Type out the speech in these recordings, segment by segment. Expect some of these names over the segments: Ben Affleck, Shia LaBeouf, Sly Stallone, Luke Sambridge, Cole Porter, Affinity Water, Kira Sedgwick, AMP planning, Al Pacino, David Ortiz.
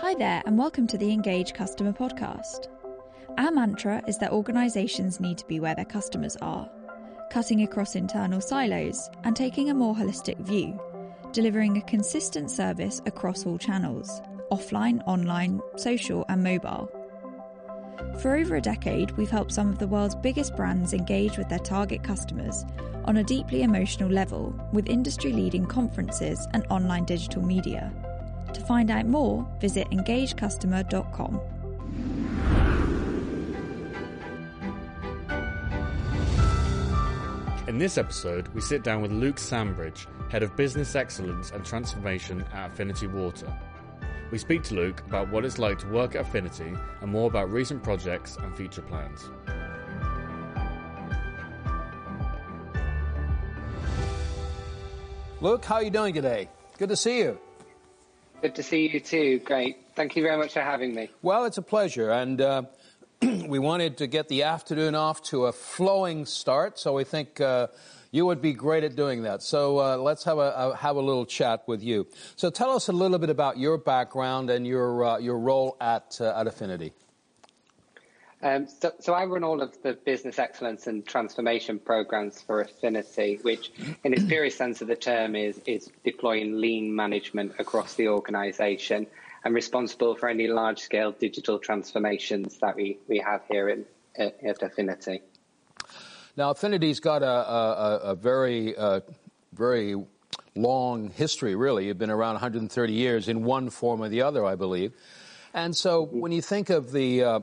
Hi there, and welcome to the Engage Customer podcast. Our mantra is that organisations need to be where their customers are, cutting across internal silos and taking a more holistic view, delivering a consistent service across all channels, offline, online, social and mobile. For over a decade, we've helped some of the world's biggest brands engage with their target customers on a deeply emotional level with industry-leading conferences and online digital media. To find out more, visit engagecustomer.com. In this episode, we sit down with Luke Sambridge, Head of Business Excellence and Transformation at Affinity Water. We speak to Luke about what it's like to work at Affinity and more about recent projects and future plans. Luke, how are you doing today? Good to see you. Good to see you too. Great. Thank you very much for having me. Well, it's a pleasure. And we wanted to get the afternoon off to a flowing start, so we think you would be great at doing that. So let's have a little chat with you. So tell us a little bit about your background and your role at Affinity. So I run all of the business excellence and transformation programs for Affinity, which in its purest sense of the term is deploying lean management across the organisation. I'm responsible for any large-scale digital transformations that we have here at Affinity. Now, Affinity's got a very long history, really. You've been around 130 years in one form or the other, I believe. And so when you think of the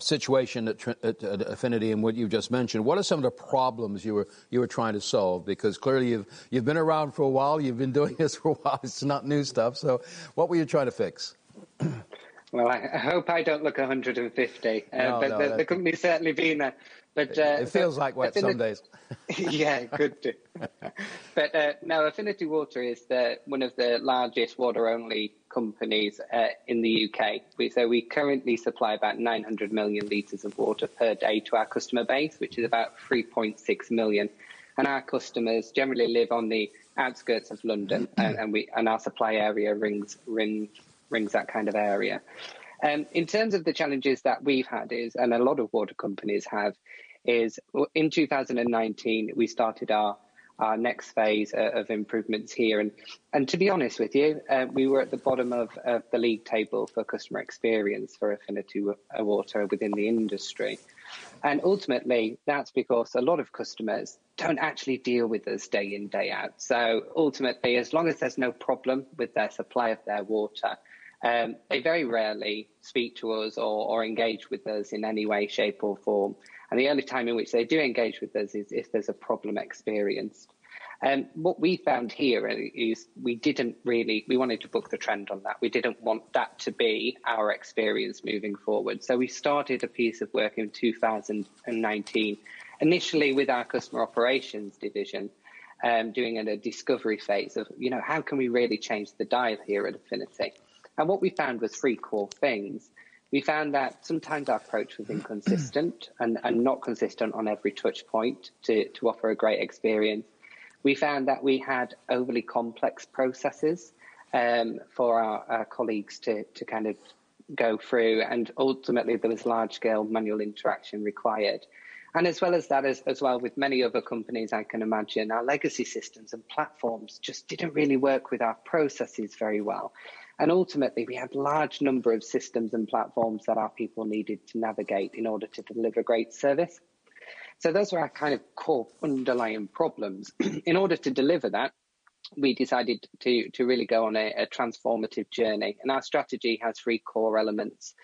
situation at Affinity and what you've just mentioned, what are some of the problems you were trying to solve? Because clearly you've been around for a while. You've been doing this for a while. It's not new stuff. So what were you trying to fix? Well, I hope I don't look 150. The company's certainly been there. But, it feels like wet some days. Yeah, it could do. But no, Affinity Water is one of the largest water-only companies in the UK. So we currently supply about 900 million litres of water per day to our customer base, which is about 3.6 million. And our customers generally live on the outskirts of London, and our supply area rings that kind of area. In terms of the challenges that we've had and a lot of water companies have, is in 2019, we started our next phase of improvements here. And to be honest with you, we were at the bottom of the league table for customer experience for Affinity Water within the industry. And ultimately, that's because a lot of customers don't actually deal with us day in, day out. So ultimately, as long as there's no problem with their supply of their water, they very rarely speak to us or engage with us in any way, shape or form. And the only time in which they do engage with us is if there's a problem experienced. What we found here is we wanted to book the trend on that. We didn't want that to be our experience moving forward. So we started a piece of work in 2019, initially with our customer operations division, doing a discovery phase of, how can we really change the dial here at Affinity? And what we found was three core things. We found that sometimes our approach was inconsistent and not consistent on every touch point to offer a great experience. We found that we had overly complex processes for our colleagues to kind of go through, and ultimately there was large-scale manual interaction required. And as well as that, as well with many other companies, I can imagine, our legacy systems and platforms just didn't really work with our processes very well. And ultimately, we had a large number of systems and platforms that our people needed to navigate in order to deliver great service. So those were our kind of core underlying problems. In order to deliver that, we decided to really go on a transformative journey. And our strategy has three core elements.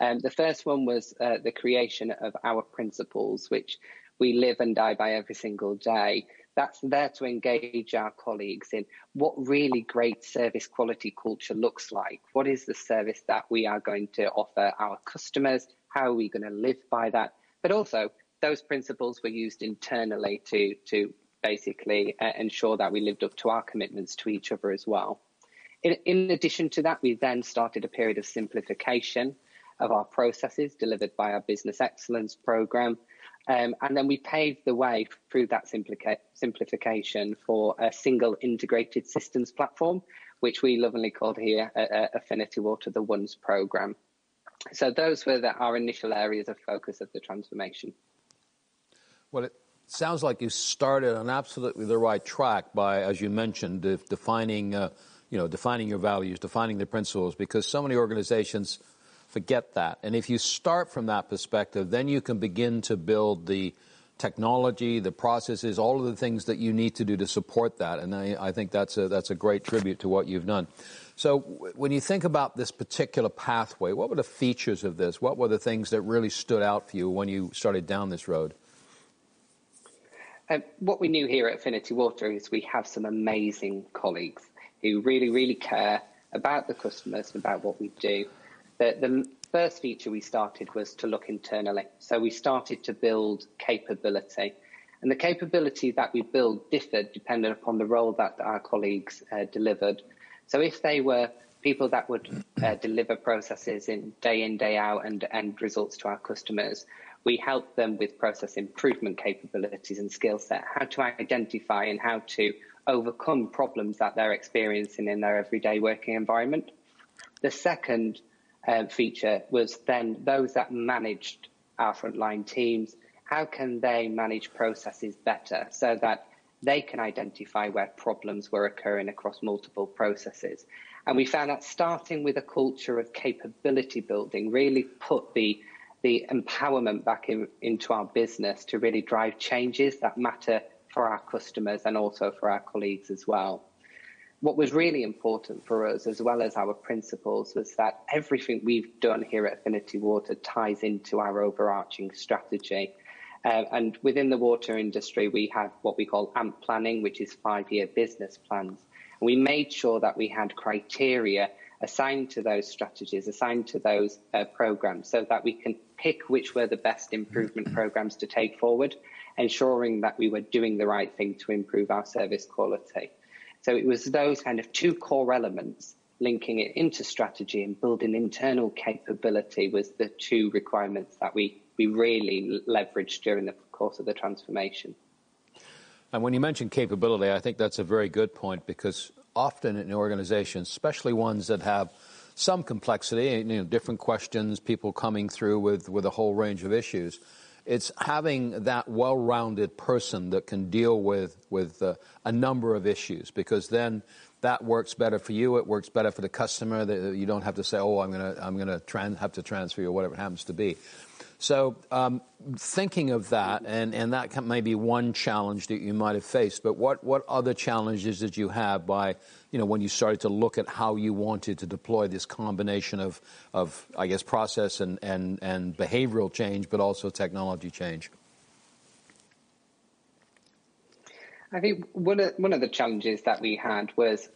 The first one was the creation of our principles, which we live and die by every single day. That's there to engage our colleagues in what really great service quality culture looks like. What is the service that we are going to offer our customers? How are we going to live by that? But also, those principles were used internally to basically ensure that we lived up to our commitments to each other as well. In addition to that, we then started a period of simplification of our processes delivered by our business excellence program. And then we paved the way through that simplification for a single integrated systems platform, which we lovingly called here at Affinity Water the ONES programme. So those were our initial areas of focus of the transformation. Well, it sounds like you started on absolutely the right track by, as you mentioned, defining, defining your values, defining the principles, because so many organizations forget that. And if you start from that perspective, then you can begin to build the technology, the processes, all of the things that you need to do to support that. And I think that's a great tribute to what you've done. So when you think about this particular pathway, what were the features of this? What were the things that really stood out for you when you started down this road? What we knew here at Affinity Water is we have some amazing colleagues who really, really care about the customers, about what we do. The first feature we started was to look internally. So we started to build capability. And the capability that we built differed depending upon the role that our colleagues delivered. So if they were people that would deliver processes in, day out, and end results to our customers, we helped them with process improvement capabilities and skill set, how to identify and how to overcome problems that they're experiencing in their everyday working environment. The second feature was then those that managed our frontline teams, how can they manage processes better so that they can identify where problems were occurring across multiple processes. And we found that starting with a culture of capability building really put the empowerment back into our business to really drive changes that matter for our customers and also for our colleagues as well. What was really important for us, as well as our principles, was that everything we've done here at Affinity Water ties into our overarching strategy. And within the water industry, we have what we call AMP planning, which is 5-year business plans. And we made sure that we had criteria assigned to those strategies, assigned to those programs, so that we can pick which were the best improvement programs to take forward, ensuring that we were doing the right thing to improve our service quality. So it was those kind of two core elements, linking it into strategy and building internal capability, was the two requirements that we really leveraged during the course of the transformation. And when you mention capability, I think that's a very good point, because often in organizations, especially ones that have some complexity, different questions, people coming through with a whole range of issues, it's having that well-rounded person that can deal with a number of issues, because then that works better for you, it works better for the customer, that you don't have to say, oh, I'm gonna have to transfer you, or whatever it happens to be. So thinking of that, and that may be one challenge that you might have faced, but what other challenges did you have by, when you started to look at how you wanted to deploy this combination of I guess, process and behavioral change, but also technology change? I think one of the challenges that we had was,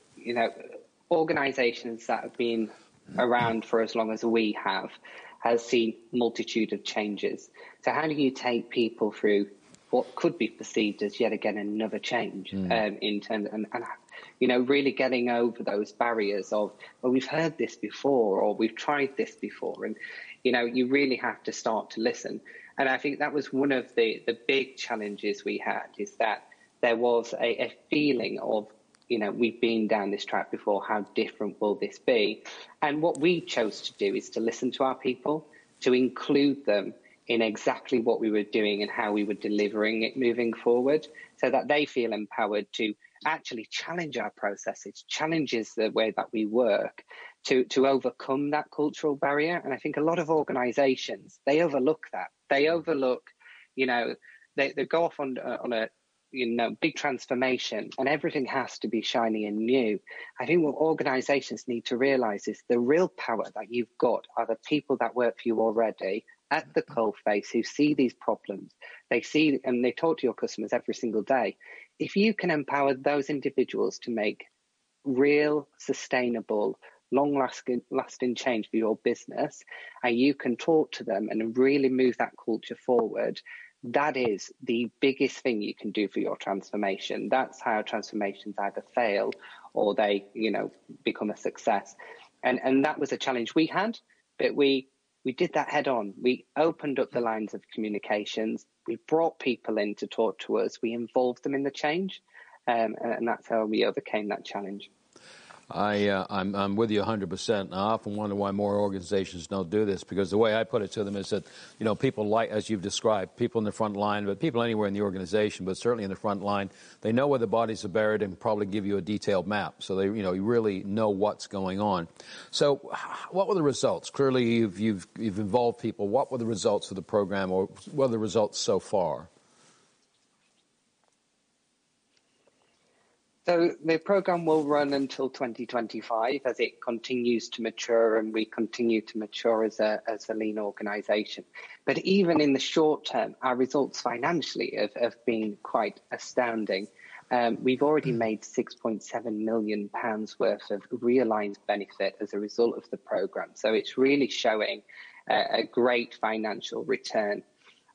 organizations that have been around for as long as we have has seen multitude of changes. So how do you take people through what could be perceived as yet again another change in terms of, and really getting over those barriers of, well, we've heard this before, or we've tried this before, and you really have to start to listen. And I think that was one of the big challenges we had, is that there was a feeling of, we've been down this track before, how different will this be? And what we chose to do is to listen to our people, to include them in exactly what we were doing and how we were delivering it moving forward, so that they feel empowered to actually challenge our processes, challenges the way that we work, to overcome that cultural barrier. And I think a lot of organizations, they overlook that. They overlook, they go off on a big transformation, and everything has to be shiny and new. I think what organizations need to realize is the real power that you've got are the people that work for you already at the coalface, who see these problems. They see and they talk to your customers every single day. If you can empower those individuals to make real, sustainable, long-lasting change for your business, and you can talk to them and really move that culture forward, that is the biggest thing you can do for your transformation. That's how transformations either fail or they, become a success. And that was a challenge we had, but we did that head on. We opened up the lines of communications. We brought people in to talk to us. We involved them in the change. And that's how we overcame that challenge. I'm with you 100%. I often wonder why more organizations don't do this, because the way I put it to them is that, you know, people like, as you've described, people in the front line, but people anywhere in the organization, but certainly in the front line, they know where the bodies are buried and probably give you a detailed map. So they, you know, you really know what's going on. So what were the results? Clearly you've involved people. What were the results of the program, or what are the results so far? So the program will run until 2025 as it continues to mature, and we continue to mature as a lean organization. But even in the short term, our results financially have been quite astounding. We've already made £6.7 million worth of realized benefit as a result of the program. So it's really showing a great financial return.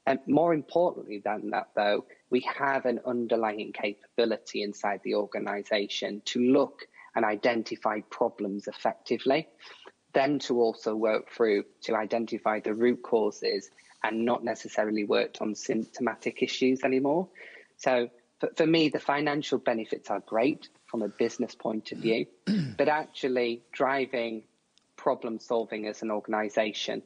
And more importantly than that, though, we have an underlying capability inside the organisation to look and identify problems effectively, then to also work through to identify the root causes and not necessarily worked on symptomatic issues anymore. So for me, the financial benefits are great from a business point of view, but actually driving problem solving as an organisation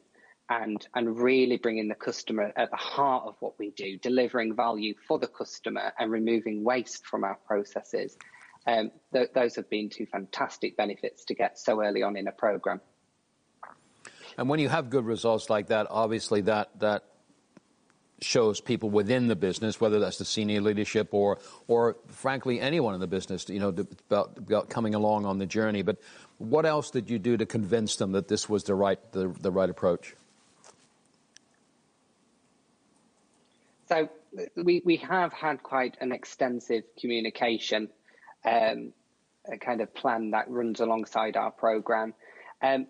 and really bringing the customer at the heart of what we do, delivering value for the customer and removing waste from our processes. Those have been two fantastic benefits to get so early on in a program. And when you have good results like that, obviously that shows people within the business, whether that's the senior leadership or frankly anyone in the business, you know, about coming along on the journey. But what else did you do to convince them that this was the right approach? So we have had quite an extensive communication a kind of plan that runs alongside our program.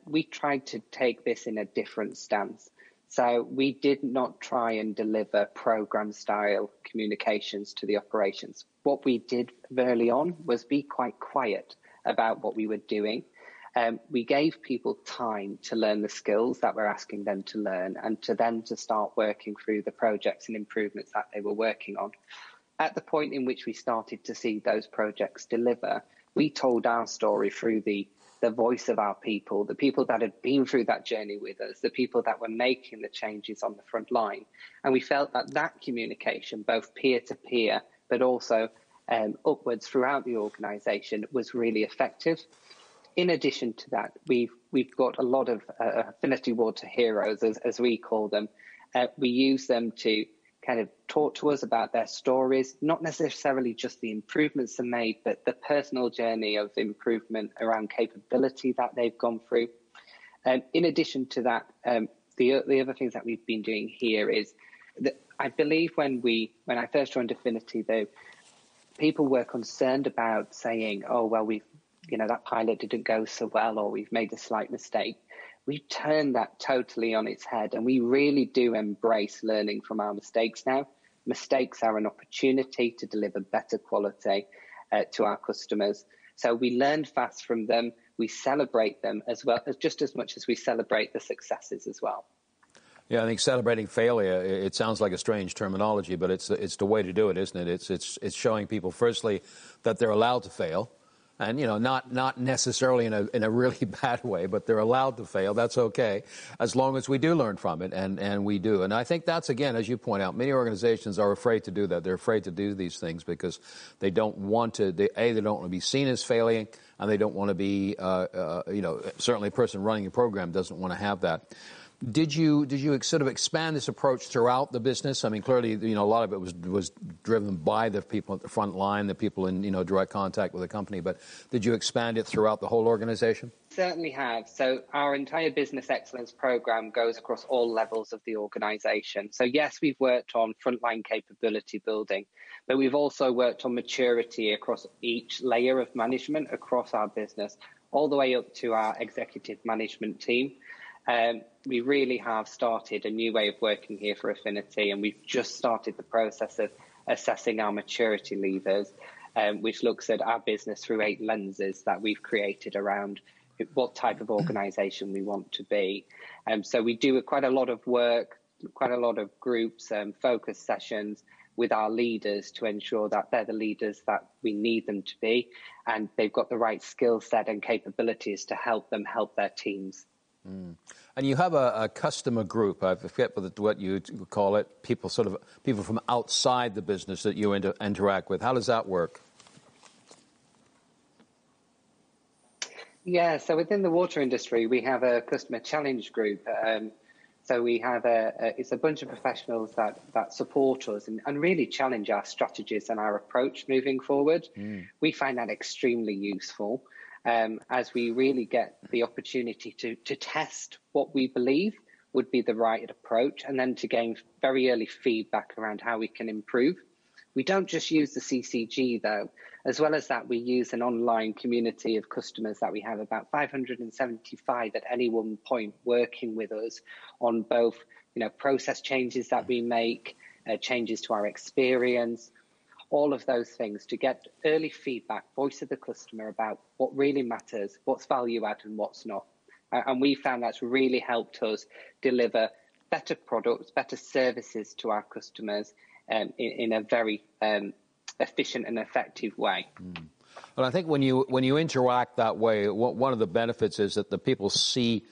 We tried to take this in a different stance. So we did not try and deliver program-style communications to the operations. What we did early on was be quite quiet about what we were doing. We gave people time to learn the skills that we're asking them to learn and to them to start working through the projects and improvements that they were working on. At the point in which we started to see those projects deliver, we told our story through the voice of our people, the people that had been through that journey with us, the people that were making the changes on the front line. And we felt that communication, both peer-to-peer, but also upwards throughout the organisation, was really effective. In addition to that, we've got a lot of Affinity Water heroes, as we call them. We use them to kind of talk to us about their stories, not necessarily just the improvements they made, but the personal journey of improvement around capability that they've gone through. In addition to that, the other things that we've been doing here is that I believe when I first joined Affinity, though, people were concerned about saying, oh, well, we've, you know, that pilot didn't go so well, or we've made a slight mistake. We turned that totally on its head, and we really do embrace learning from our mistakes now. Mistakes are an opportunity to deliver better quality to our customers. So we learn fast from them. We celebrate them as well, just as much as we celebrate the successes as well. Yeah, I think celebrating failure, it sounds like a strange terminology, but it's the way to do it, isn't it? It's showing people, firstly, that they're allowed to fail. And, you know, not necessarily in a really bad way, but they're allowed to fail. That's okay, as long as we do learn from it, and we do. And I think that's, again, as you point out, many organizations are afraid to do that. They're afraid to do these things because they don't want to, they don't want to be seen as failing, and they don't want to be, you know, certainly a person running a program doesn't want to have that. Did you sort of expand this approach throughout the business? I mean, clearly, you know, a lot of it was driven by the people at the front line, the people in, you know, direct contact with the company. But did you expand it throughout the whole organization? Certainly have. So our entire business excellence program goes across all levels of the organization. So, yes, we've worked on frontline capability building, but we've also worked on maturity across each layer of management across our business, all the way up to our executive management team. We really have started a new way of working here for Affinity, and we've just started the process of assessing our maturity levers, which looks at our business through 8 lenses that we've created around what type of organisation we want to be. So we do quite a lot of work, quite a lot of groups, focus sessions, with our leaders to ensure that they're the leaders that we need them to be, and they've got the right skill set and capabilities to help them help their teams. Mm. And you have a customer group, I forget what you call it, people from outside the business that you interact with. How does that work? Yeah, so within the water industry, we have a customer challenge group. So we have it's a bunch of professionals that support us and really challenge our strategies and our approach moving forward. Mm. We find that extremely useful. As we really get the opportunity to test what we believe would be the right approach, and then to gain very early feedback around how we can improve. We don't just use the CCG, though. As well as that, we use an online community of customers that we have, about 575 at any one point working with us on both, process changes that we make, changes to our experience, all of those things, to get early feedback, voice of the customer about what really matters, what's value add and what's not. And we found that's really helped us deliver better products, better services to our customers in a very efficient and effective way. Mm. And I think when you interact that way, one of the benefits is that the people see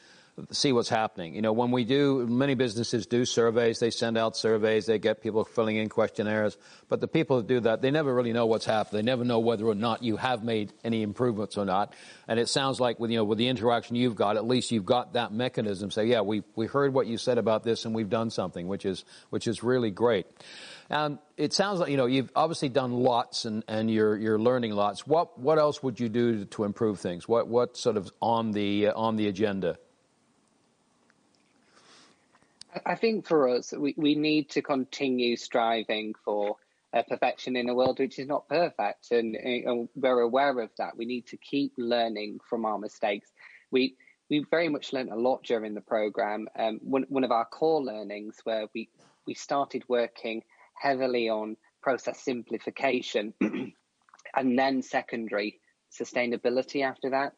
what's happening. When we do, many businesses do surveys, they send out surveys, they get people filling in questionnaires, but the people that do that, they never really know what's happened. They never know whether or not you have made any improvements or not. And it sounds like with the interaction you've got, at least you've got that mechanism. Say, yeah, we heard what you said about this and we've done something, which is really great. And it sounds like, you've obviously done lots and you're learning lots. What else would you do to improve things? What sort of on the agenda? I think for us, we need to continue striving for perfection in a world which is not perfect, and we're aware of that. We need to keep learning from our mistakes. We very much learned a lot during the programme. One of our core learnings where we started working heavily on process simplification and then secondary sustainability after that.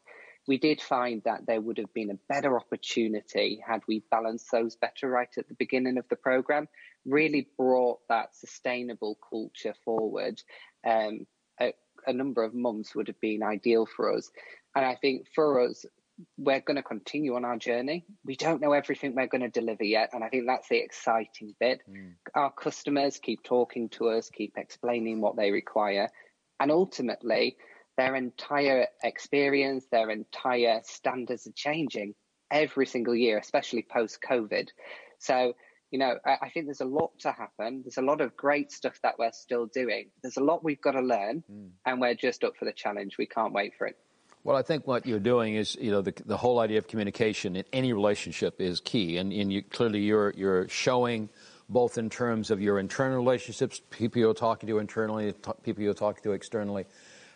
We did find that there would have been a better opportunity had we balanced those better right at the beginning of the programme, really brought that sustainable culture forward. A number of months would have been ideal for us. And I think for us, we're going to continue on our journey. We don't know everything we're going to deliver yet, and I think that's the exciting bit. Mm. Our customers keep talking to us, keep explaining what they require, and ultimately, their entire experience, their entire standards are changing every single year, especially post-COVID. So, I think there's a lot to happen. There's a lot of great stuff that we're still doing. There's a lot we've got to learn, and we're just up for the challenge. We can't wait for it. Well, I think what you're doing is, the whole idea of communication in any relationship is key. And clearly you're showing, both in terms of your internal relationships, people you're talking to internally, people you're talking to externally.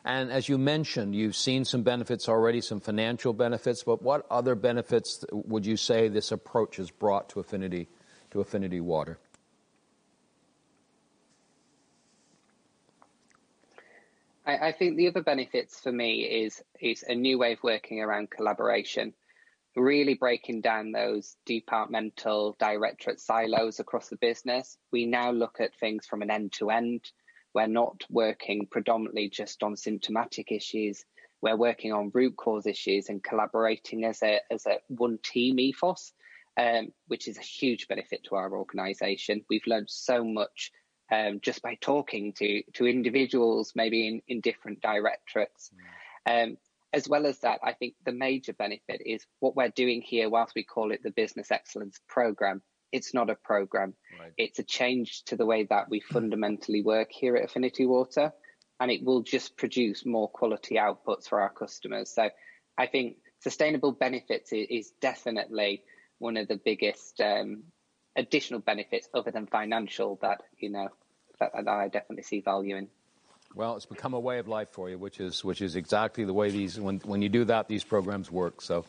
And as you mentioned, you've seen some benefits already, some financial benefits, but what other benefits would you say this approach has brought to Affinity Water? I think the other benefits for me is a new way of working around collaboration, really breaking down those departmental directorate silos across the business. We now look at things from an end-to-end. We're not working predominantly just on symptomatic issues. We're working on root cause issues and collaborating as a one team ethos, which is a huge benefit to our organisation. We've learned so much just by talking to individuals, maybe in different directorates. Mm. As well as that, I think the major benefit is what we're doing here, whilst we call it the Business Excellence Programme, it's not a program. Right. It's a change to the way that we fundamentally work here at Affinity Water, and it will just produce more quality outputs for our customers. So I think sustainable benefits is definitely one of the biggest additional benefits other than financial that I definitely see value in. Well, it's become a way of life for you, which is exactly the way when you do that, these programs work. So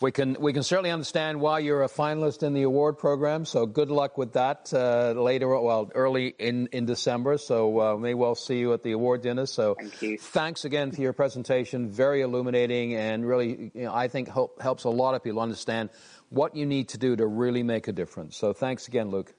We can certainly understand why you're a finalist in the award program, so good luck with that early in December, so may well see you at the award dinner. So thank you. Thanks again for your presentation, very illuminating, and really, I think helps a lot of people understand what you need to do to really make a difference. So thanks again, Luke.